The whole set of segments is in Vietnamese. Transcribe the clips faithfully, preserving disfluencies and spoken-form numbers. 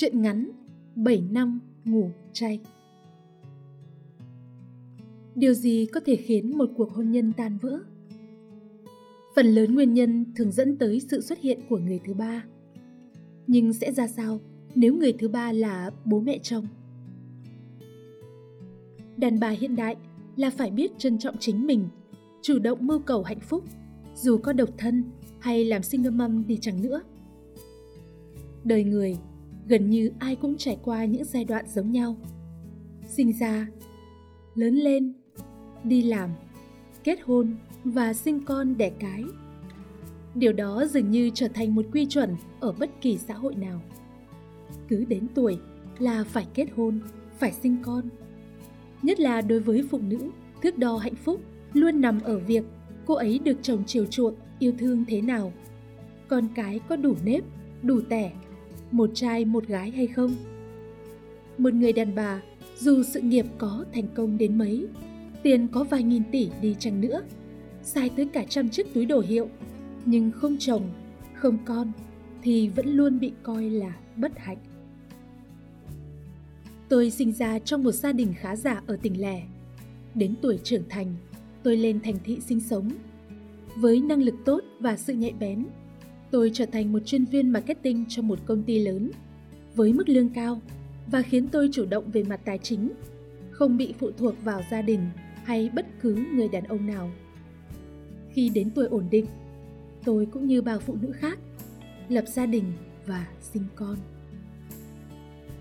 Truyện ngắn bảy năm ngủ chay. Điều gì có thể khiến một cuộc hôn nhân tan vỡ? Phần lớn nguyên nhân thường dẫn tới sự xuất hiện của người thứ ba. Nhưng sẽ ra sao nếu người thứ ba là bố mẹ chồng? Đàn bà hiện đại là phải biết trân trọng chính mình, chủ động mưu cầu hạnh phúc, dù có độc thân hay làm single mom đi chăng nữa. Đời người, gần như ai cũng trải qua những giai đoạn giống nhau. Sinh ra, lớn lên, đi làm, kết hôn và sinh con đẻ cái. Điều đó dường như trở thành một quy chuẩn ở bất kỳ xã hội nào. Cứ đến tuổi là phải kết hôn, phải sinh con. Nhất là đối với phụ nữ, thước đo hạnh phúc luôn nằm ở việc cô ấy được chồng chiều chuộng, yêu thương thế nào. Con cái có đủ nếp, đủ tẻ, một trai một gái hay không. Một người đàn bà, dù sự nghiệp có thành công đến mấy, tiền có vài nghìn tỷ đi chăng nữa, xài tới cả trăm chiếc túi đồ hiệu, nhưng không chồng, không con thì vẫn luôn bị coi là bất hạnh. Tôi sinh ra trong một gia đình khá giả ở tỉnh lẻ. Đến tuổi trưởng thành, tôi lên thành thị sinh sống. Với năng lực tốt và sự nhạy bén, tôi trở thành một chuyên viên marketing cho một công ty lớn, với mức lương cao và khiến tôi chủ động về mặt tài chính, không bị phụ thuộc vào gia đình hay bất cứ người đàn ông nào. Khi đến tuổi ổn định, tôi cũng như bao phụ nữ khác, lập gia đình và sinh con.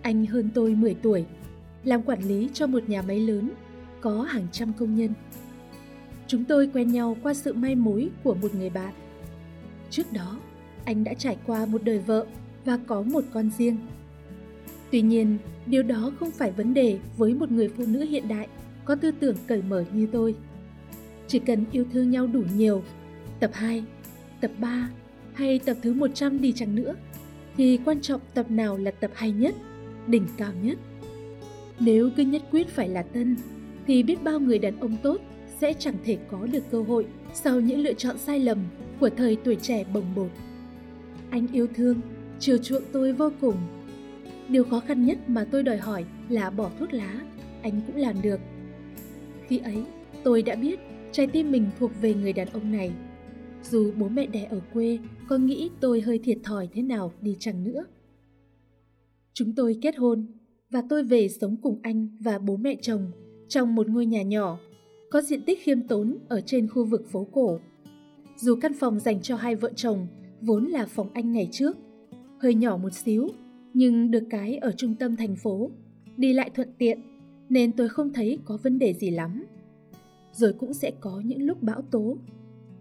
Anh hơn tôi mười tuổi, làm quản lý cho một nhà máy lớn, có hàng trăm công nhân. Chúng tôi quen nhau qua sự mai mối của một người bạn. Trước đó, anh đã trải qua một đời vợ và có một con riêng. Tuy nhiên, điều đó không phải vấn đề với một người phụ nữ hiện đại có tư tưởng cởi mở như tôi. Chỉ cần yêu thương nhau đủ nhiều, tập hai, tập ba hay tập thứ một trăm đi chăng nữa, thì quan trọng tập nào là tập hay nhất, đỉnh cao nhất. Nếu cứ nhất quyết phải là tân, thì biết bao người đàn ông tốt sẽ chẳng thể có được cơ hội sau những lựa chọn sai lầm của thời tuổi trẻ bồng bột. Anh yêu thương, chiều chuộng tôi vô cùng. Điều khó khăn nhất mà tôi đòi hỏi là bỏ thuốc lá, anh cũng làm được. Khi ấy, tôi đã biết trái tim mình thuộc về người đàn ông này. Dù bố mẹ đẻ ở quê có nghĩ tôi hơi thiệt thòi thế nào đi chăng nữa. Chúng tôi kết hôn và tôi về sống cùng anh và bố mẹ chồng trong một ngôi nhà nhỏ, có diện tích khiêm tốn ở trên khu vực phố cổ. Dù căn phòng dành cho hai vợ chồng vốn là phòng anh ngày trước, hơi nhỏ một xíu, nhưng được cái ở trung tâm thành phố, đi lại thuận tiện nên tôi không thấy có vấn đề gì lắm. Rồi cũng sẽ có những lúc bão tố,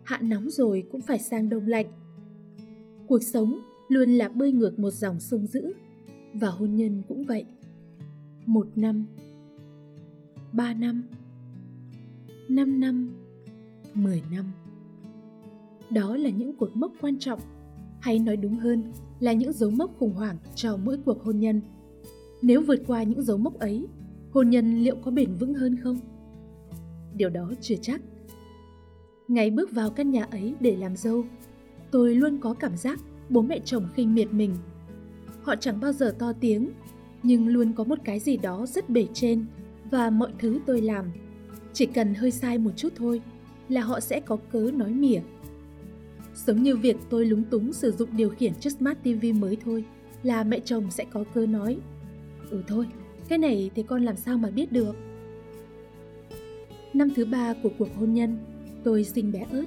hạ nóng rồi cũng phải sang đông lạnh. Cuộc sống luôn là bơi ngược một dòng sông dữ, và hôn nhân cũng vậy. Một năm, ba năm, năm năm, mười năm. Đó là những cột mốc quan trọng, hay nói đúng hơn là những dấu mốc khủng hoảng cho mỗi cuộc hôn nhân. Nếu vượt qua những dấu mốc ấy, hôn nhân liệu có bền vững hơn không? Điều đó chưa chắc. Ngày bước vào căn nhà ấy để làm dâu, tôi luôn có cảm giác bố mẹ chồng khinh miệt mình. Họ chẳng bao giờ to tiếng, nhưng luôn có một cái gì đó rất bề trên, và mọi thứ tôi làm, chỉ cần hơi sai một chút thôi là họ sẽ có cớ nói mỉa. Giống như việc tôi lúng túng sử dụng điều khiển chiếc Smart ti vi mới thôi là mẹ chồng sẽ có cớ nói: "Ừ thôi, cái này thì con làm sao mà biết được." Năm thứ ba của cuộc hôn nhân, tôi sinh bé Ớt.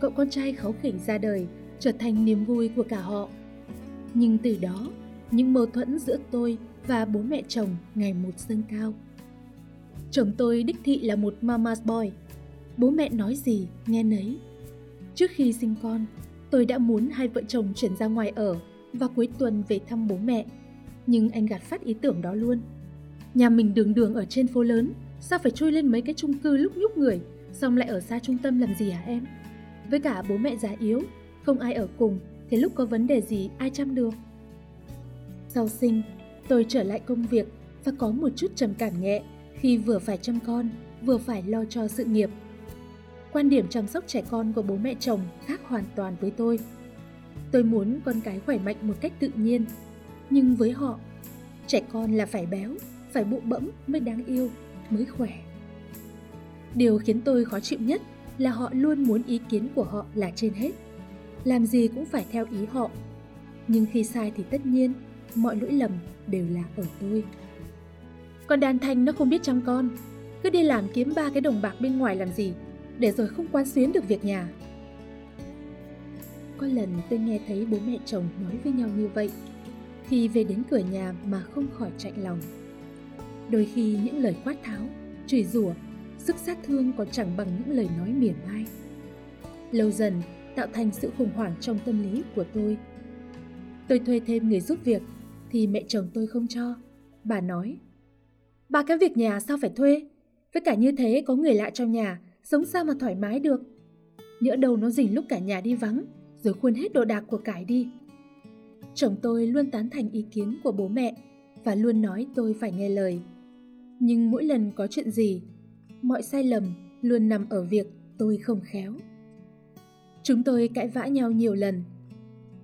Cậu con trai kháu khỉnh ra đời, trở thành niềm vui của cả họ. Nhưng từ đó, những mâu thuẫn giữa tôi và bố mẹ chồng ngày một dâng cao. Chồng tôi đích thị là một mama's boy. Bố mẹ nói gì, nghe nấy. Trước khi sinh con, tôi đã muốn hai vợ chồng chuyển ra ngoài ở và cuối tuần về thăm bố mẹ. Nhưng anh gạt phắt ý tưởng đó luôn. Nhà mình đường đường ở trên phố lớn, sao phải chui lên mấy cái chung cư lúc nhúc người, xong lại ở xa trung tâm làm gì hả em? Với cả bố mẹ già yếu, không ai ở cùng, thế lúc có vấn đề gì ai chăm được? Sau sinh, tôi trở lại công việc và có một chút trầm cảm nhẹ khi vừa phải chăm con, vừa phải lo cho sự nghiệp. Quan điểm chăm sóc trẻ con của bố mẹ chồng khác hoàn toàn với tôi. Tôi muốn con cái khỏe mạnh một cách tự nhiên, Nhưng với họ, trẻ con là phải béo, phải bụ bẫm mới đáng yêu, mới khỏe. Điều khiến tôi khó chịu nhất là họ luôn muốn ý kiến của họ là trên hết. Làm gì cũng phải theo ý họ. Nhưng khi sai thì tất nhiên, mọi lỗi lầm đều là ở tôi. Còn đàn thành nó không biết chăm con. Cứ đi làm kiếm ba cái đồng bạc bên ngoài làm gì, để rồi không quán xuyến được việc nhà. Có lần tôi nghe thấy bố mẹ chồng nói với nhau như vậy, khi về đến cửa nhà mà không khỏi chạnh lòng. Đôi khi những lời quát tháo, chửi rủa, sức sát thương còn chẳng bằng những lời nói mỉa mai. Lâu dần tạo thành sự khủng hoảng trong tâm lý của tôi. Tôi thuê thêm người giúp việc thì mẹ chồng tôi không cho. Bà nói, bà cái việc nhà sao phải thuê? Với cả như thế có người lạ trong nhà, sống sao mà thoải mái được? Nhỡ đầu nó rình lúc cả nhà đi vắng, rồi khuôn hết đồ đạc của cải đi. Chồng tôi luôn tán thành ý kiến của bố mẹ và luôn nói tôi phải nghe lời. Nhưng mỗi lần có chuyện gì, mọi sai lầm luôn nằm ở việc tôi không khéo. Chúng tôi cãi vã nhau nhiều lần,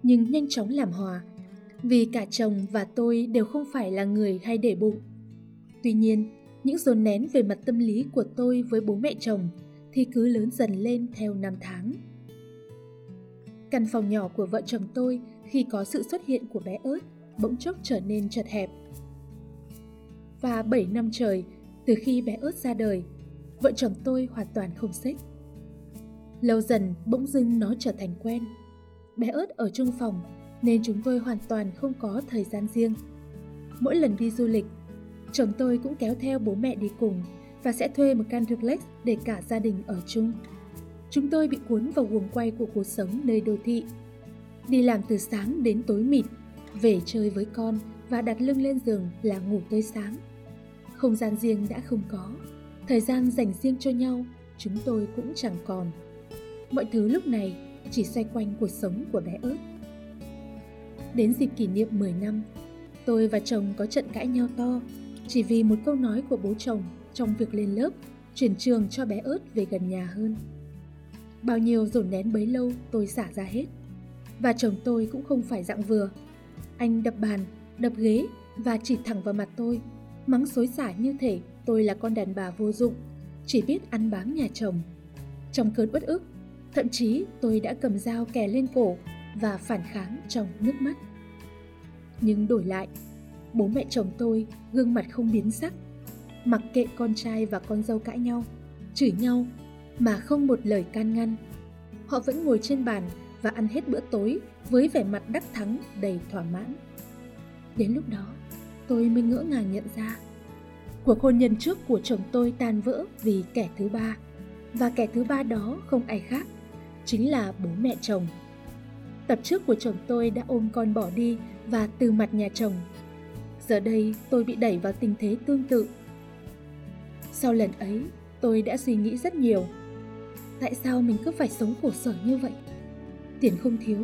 nhưng nhanh chóng làm hòa, vì cả chồng và tôi đều không phải là người hay để bụng. Tuy nhiên, những dồn nén về mặt tâm lý của tôi với bố mẹ chồng thì cứ lớn dần lên theo năm tháng. Căn phòng nhỏ của vợ chồng tôi khi có sự xuất hiện của bé ớt bỗng chốc trở nên chật hẹp. Và bảy năm trời, từ khi bé ớt ra đời, vợ chồng tôi hoàn toàn không xích. Lâu dần bỗng dưng nó trở thành quen. Bé ớt ở chung phòng nên chúng tôi hoàn toàn không có thời gian riêng. Mỗi lần đi du lịch, chồng tôi cũng kéo theo bố mẹ đi cùng và sẽ thuê một căn duplex để cả gia đình ở chung. Chúng tôi bị cuốn vào guồng quay của cuộc sống nơi đô thị. Đi làm từ sáng đến tối mịt, về chơi với con và đặt lưng lên giường là ngủ tới sáng. Không gian riêng đã không có, thời gian dành riêng cho nhau chúng tôi cũng chẳng còn. Mọi thứ lúc này chỉ xoay quanh cuộc sống của bé ớt. Đến dịp kỷ niệm mười năm, tôi và chồng có trận cãi nhau to chỉ vì một câu nói của bố chồng trong việc lên lớp, chuyển trường cho bé ớt về gần nhà hơn. Bao nhiêu dồn nén bấy lâu tôi xả ra hết. Và chồng tôi cũng không phải dạng vừa. Anh đập bàn, đập ghế và chỉ thẳng vào mặt tôi, mắng xối xả như thể tôi là con đàn bà vô dụng, chỉ biết ăn bám nhà chồng. Trong cơn uất ức, thậm chí tôi đã cầm dao kè lên cổ và phản kháng trong nước mắt. Nhưng đổi lại, bố mẹ chồng tôi gương mặt không biến sắc, mặc kệ con trai và con dâu cãi nhau, chửi nhau mà không một lời can ngăn. Họ vẫn ngồi trên bàn và ăn hết bữa tối với vẻ mặt đắc thắng đầy thỏa mãn. Đến lúc đó, tôi mới ngỡ ngàng nhận ra cuộc hôn nhân trước của chồng tôi tan vỡ vì kẻ thứ ba, và kẻ thứ ba đó không ai khác, chính là bố mẹ chồng. Tập trước của chồng tôi đã ôm con bỏ đi và từ mặt nhà chồng. Giờ đây tôi bị đẩy vào tình thế tương tự. Sau lần ấy, tôi đã suy nghĩ rất nhiều. Tại sao mình cứ phải sống khổ sở như vậy? Tiền không thiếu,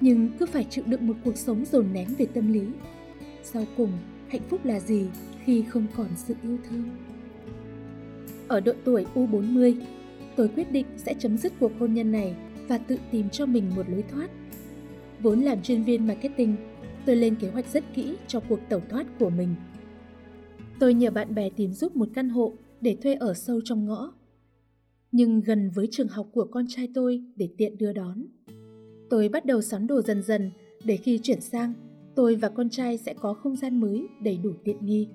nhưng cứ phải chịu đựng một cuộc sống dồn nén về tâm lý. Sau cùng, hạnh phúc là gì khi không còn sự yêu thương? Ở độ tuổi u bốn mươi, tôi quyết định sẽ chấm dứt cuộc hôn nhân này và tự tìm cho mình một lối thoát. Vốn làm chuyên viên marketing, tôi lên kế hoạch rất kỹ cho cuộc tẩu thoát của mình. Tôi nhờ bạn bè tìm giúp một căn hộ để thuê ở sâu trong ngõ, nhưng gần với trường học của con trai tôi để tiện đưa đón. Tôi bắt đầu sắm đồ dần dần để khi chuyển sang, tôi và con trai sẽ có không gian mới đầy đủ tiện nghi.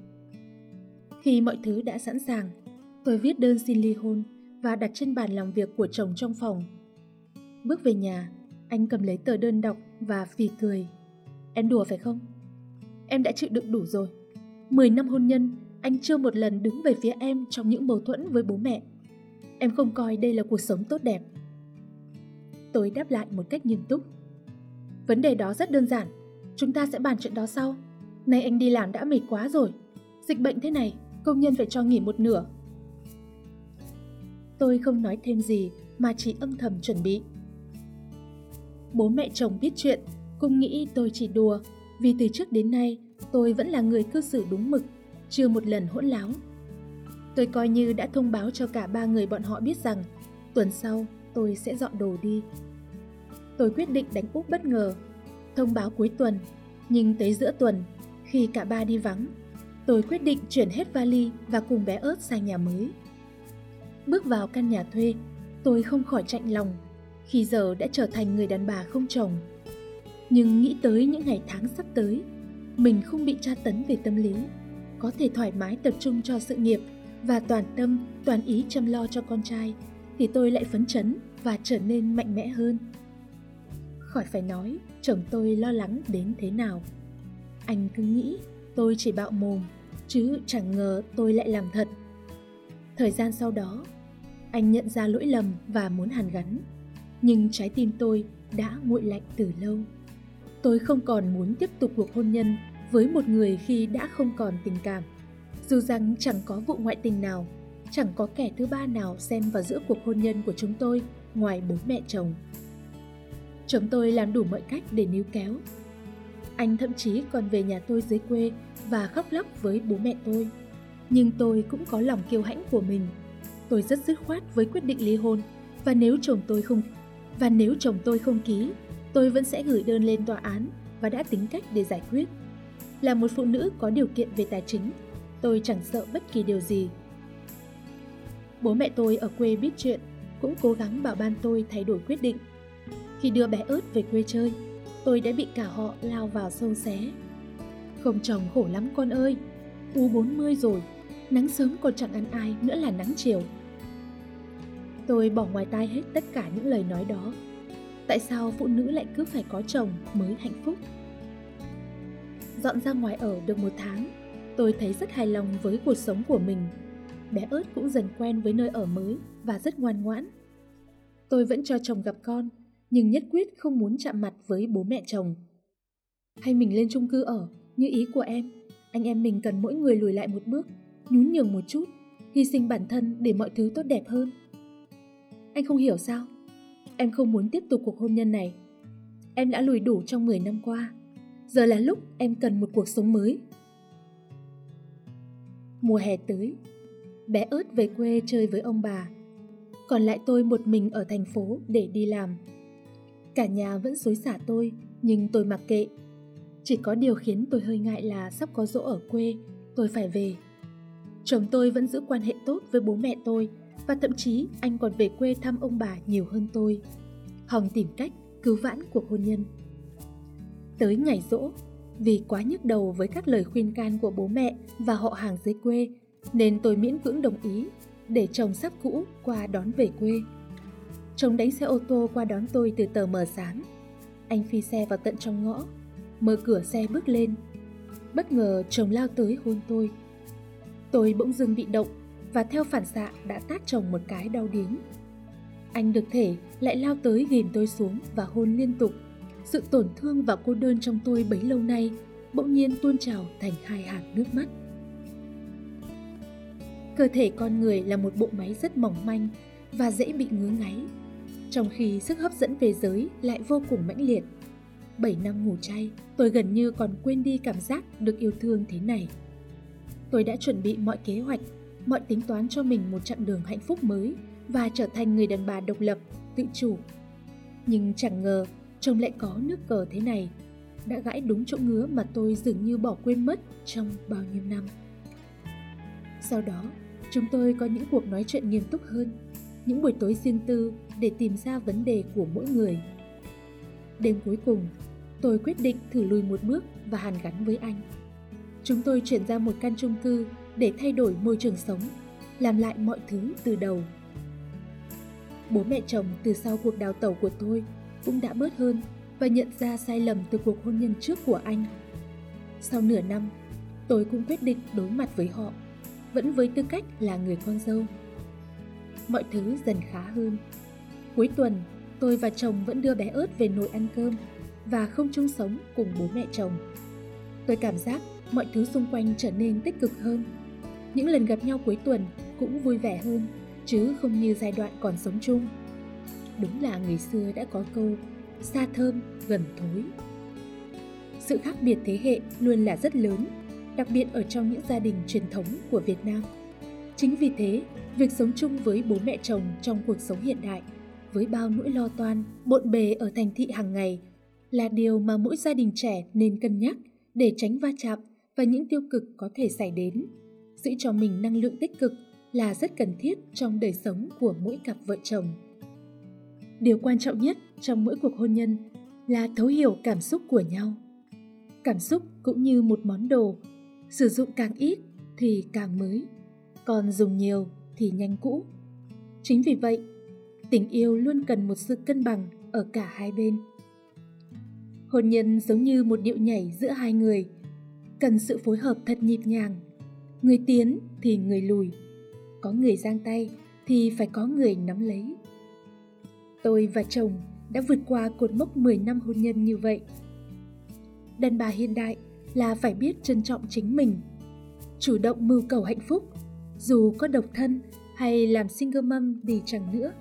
Khi mọi thứ đã sẵn sàng, tôi viết đơn xin ly hôn và đặt trên bàn làm việc của chồng trong phòng. Bước về nhà, anh cầm lấy tờ đơn đọc và phì cười. Em đùa phải không? Em đã chịu đựng đủ rồi. Mười năm hôn nhân, anh chưa một lần đứng về phía em trong những mâu thuẫn với bố mẹ. Em không coi đây là cuộc sống tốt đẹp. Tôi đáp lại một cách nghiêm túc. Vấn đề đó rất đơn giản, chúng ta sẽ bàn chuyện đó sau. Nay anh đi làm đã mệt quá rồi. Dịch bệnh thế này, công nhân phải cho nghỉ một nửa. Tôi không nói thêm gì mà chỉ âm thầm chuẩn bị. Bố mẹ chồng biết chuyện, cũng nghĩ tôi chỉ đùa, vì từ trước đến nay tôi vẫn là người cư xử đúng mực, chưa một lần hỗn láo. Tôi coi như đã thông báo cho cả ba người bọn họ biết rằng tuần sau tôi sẽ dọn đồ đi. Tôi quyết định đánh úp bất ngờ, thông báo cuối tuần Nhưng tới giữa tuần, khi cả ba đi vắng, tôi quyết định chuyển hết vali và cùng bé ớt sang nhà mới. Bước vào căn nhà thuê, tôi không khỏi chạnh lòng khi giờ đã trở thành người đàn bà không chồng. Nhưng nghĩ tới những ngày tháng sắp tới, mình không bị tra tấn về tâm lý, có thể thoải mái tập trung cho sự nghiệp và toàn tâm, toàn ý chăm lo cho con trai, thì tôi lại phấn chấn và trở nên mạnh mẽ hơn. Khỏi phải nói, chồng tôi lo lắng đến thế nào. Anh cứ nghĩ tôi chỉ bạo mồm, chứ chẳng ngờ tôi lại làm thật. Thời gian sau đó, anh nhận ra lỗi lầm và muốn hàn gắn. Nhưng trái tim tôi đã nguội lạnh từ lâu. Tôi không còn muốn tiếp tục cuộc hôn nhân với một người khi đã không còn tình cảm. Dù rằng chẳng có vụ ngoại tình nào, chẳng có kẻ thứ ba nào xen vào giữa cuộc hôn nhân của chúng tôi ngoài bố mẹ chồng. Chồng tôi làm đủ mọi cách để níu kéo. Anh thậm chí còn về nhà tôi dưới quê và khóc lóc với bố mẹ tôi. Nhưng tôi cũng có lòng kiêu hãnh của mình. Tôi rất dứt khoát với quyết định ly hôn, và nếu chồng tôi không và nếu chồng tôi không ký, tôi vẫn sẽ gửi đơn lên tòa án và đã tính cách để giải quyết. Là một phụ nữ có điều kiện về tài chính, tôi chẳng sợ bất kỳ điều gì. Bố mẹ tôi ở quê biết chuyện, cũng cố gắng bảo ban tôi thay đổi quyết định. Khi đưa bé ớt về quê chơi, tôi đã bị cả họ lao vào sâu xé. Không chồng khổ lắm con ơi, u bốn mươi rồi, nắng sớm còn chẳng ăn ai nữa là nắng chiều. Tôi bỏ ngoài tai hết tất cả những lời nói đó. Tại sao phụ nữ lại cứ phải có chồng mới hạnh phúc? Dọn ra ngoài ở được một tháng, tôi thấy rất hài lòng với cuộc sống của mình. Bé ớt cũng dần quen với nơi ở mới và rất ngoan ngoãn. Tôi vẫn cho chồng gặp con, nhưng nhất quyết không muốn chạm mặt với bố mẹ chồng. Hay mình lên chung cư ở, như ý của em, anh em mình cần mỗi người lùi lại một bước, nhún nhường một chút, hy sinh bản thân để mọi thứ tốt đẹp hơn. Anh không hiểu sao? Em không muốn tiếp tục cuộc hôn nhân này. Em đã lùi đủ trong mười năm qua. Giờ là lúc em cần một cuộc sống mới. Mùa hè tới, bé ớt về quê chơi với ông bà. Còn lại tôi một mình ở thành phố để đi làm. Cả nhà vẫn xối xả tôi, nhưng tôi mặc kệ. Chỉ có điều khiến tôi hơi ngại là sắp có giỗ ở quê, tôi phải về. Chồng tôi vẫn giữ quan hệ tốt với bố mẹ tôi, và thậm chí anh còn về quê thăm ông bà nhiều hơn tôi. Hòng tìm cách cứu vãn cuộc hôn nhân. Tới ngày giỗ, vì quá nhức đầu với các lời khuyên can của bố mẹ và họ hàng dưới quê, nên tôi miễn cưỡng đồng ý để chồng sắp cũ qua đón về quê. Chồng đánh xe ô tô qua đón tôi từ tờ mờ sáng. Anh phi xe vào tận trong ngõ, mở cửa xe bước lên. Bất ngờ chồng lao tới hôn tôi. Tôi bỗng dưng bị động và theo phản xạ đã tát chồng một cái đau điếng. Anh được thể lại lao tới ghìm tôi xuống và hôn liên tục. Sự tổn thương và cô đơn trong tôi bấy lâu nay bỗng nhiên tuôn trào thành hai hàng nước mắt. Cơ thể con người là một bộ máy rất mỏng manh và dễ bị ngứa ngáy, trong khi sức hấp dẫn về giới lại vô cùng mãnh liệt. Bảy năm ngủ chay, tôi gần như còn quên đi cảm giác được yêu thương thế này. Tôi đã chuẩn bị mọi kế hoạch, mọi tính toán cho mình một chặng đường hạnh phúc mới và trở thành người đàn bà độc lập, tự chủ. Nhưng chẳng ngờ chồng lại có nước cờ thế này, đã gãi đúng chỗ ngứa mà tôi dường như bỏ quên mất trong bao nhiêu năm. Sau đó, chúng tôi có những cuộc nói chuyện nghiêm túc hơn, những buổi tối riêng tư để tìm ra vấn đề của mỗi người. Đêm cuối cùng, tôi quyết định thử lùi một bước và hàn gắn với anh. Chúng tôi chuyển ra một căn chung cư để thay đổi môi trường sống, làm lại mọi thứ từ đầu. Bố mẹ chồng từ sau cuộc đào tẩu của tôi cũng đã bớt hơn và nhận ra sai lầm từ cuộc hôn nhân trước của anh. Sau nửa năm, tôi cũng quyết định đối mặt với họ, vẫn với tư cách là người con dâu. Mọi thứ dần khá hơn. Cuối tuần, tôi và chồng vẫn đưa bé ớt về nội ăn cơm và không chung sống cùng bố mẹ chồng. Tôi cảm giác mọi thứ xung quanh trở nên tích cực hơn. Những lần gặp nhau cuối tuần cũng vui vẻ hơn, chứ không như giai đoạn còn sống chung. Đúng là người xưa đã có câu, xa thơm, gần thối. Sự khác biệt thế hệ luôn là rất lớn, đặc biệt ở trong những gia đình truyền thống của Việt Nam. Chính vì thế, việc sống chung với bố mẹ chồng trong cuộc sống hiện đại, với bao nỗi lo toan, bộn bề ở thành thị hàng ngày, là điều mà mỗi gia đình trẻ nên cân nhắc để tránh va chạm và những tiêu cực có thể xảy đến. Giữ cho mình năng lượng tích cực là rất cần thiết trong đời sống của mỗi cặp vợ chồng. Điều quan trọng nhất trong mỗi cuộc hôn nhân là thấu hiểu cảm xúc của nhau. Cảm xúc cũng như một món đồ, sử dụng càng ít thì càng mới, còn dùng nhiều thì nhanh cũ. Chính vì vậy, tình yêu luôn cần một sự cân bằng ở cả hai bên. Hôn nhân giống như một điệu nhảy giữa hai người, cần sự phối hợp thật nhịp nhàng. Người tiến thì người lùi, có người giang tay thì phải có người nắm lấy. Tôi và chồng đã vượt qua cột mốc mười năm hôn nhân như vậy. Đàn bà hiện đại là phải biết trân trọng chính mình, chủ động mưu cầu hạnh phúc, dù có độc thân hay làm single mom đi chăng nữa.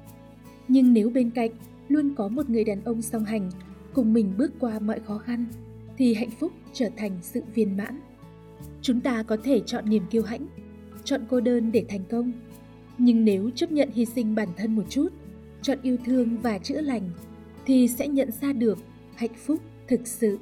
Nhưng nếu bên cạnh luôn có một người đàn ông song hành cùng mình bước qua mọi khó khăn, thì hạnh phúc trở thành sự viên mãn. Chúng ta có thể chọn niềm kiêu hãnh, chọn cô đơn để thành công. Nhưng nếu chấp nhận hy sinh bản thân một chút, chọn yêu thương và chữa lành, thì sẽ nhận ra được hạnh phúc thực sự.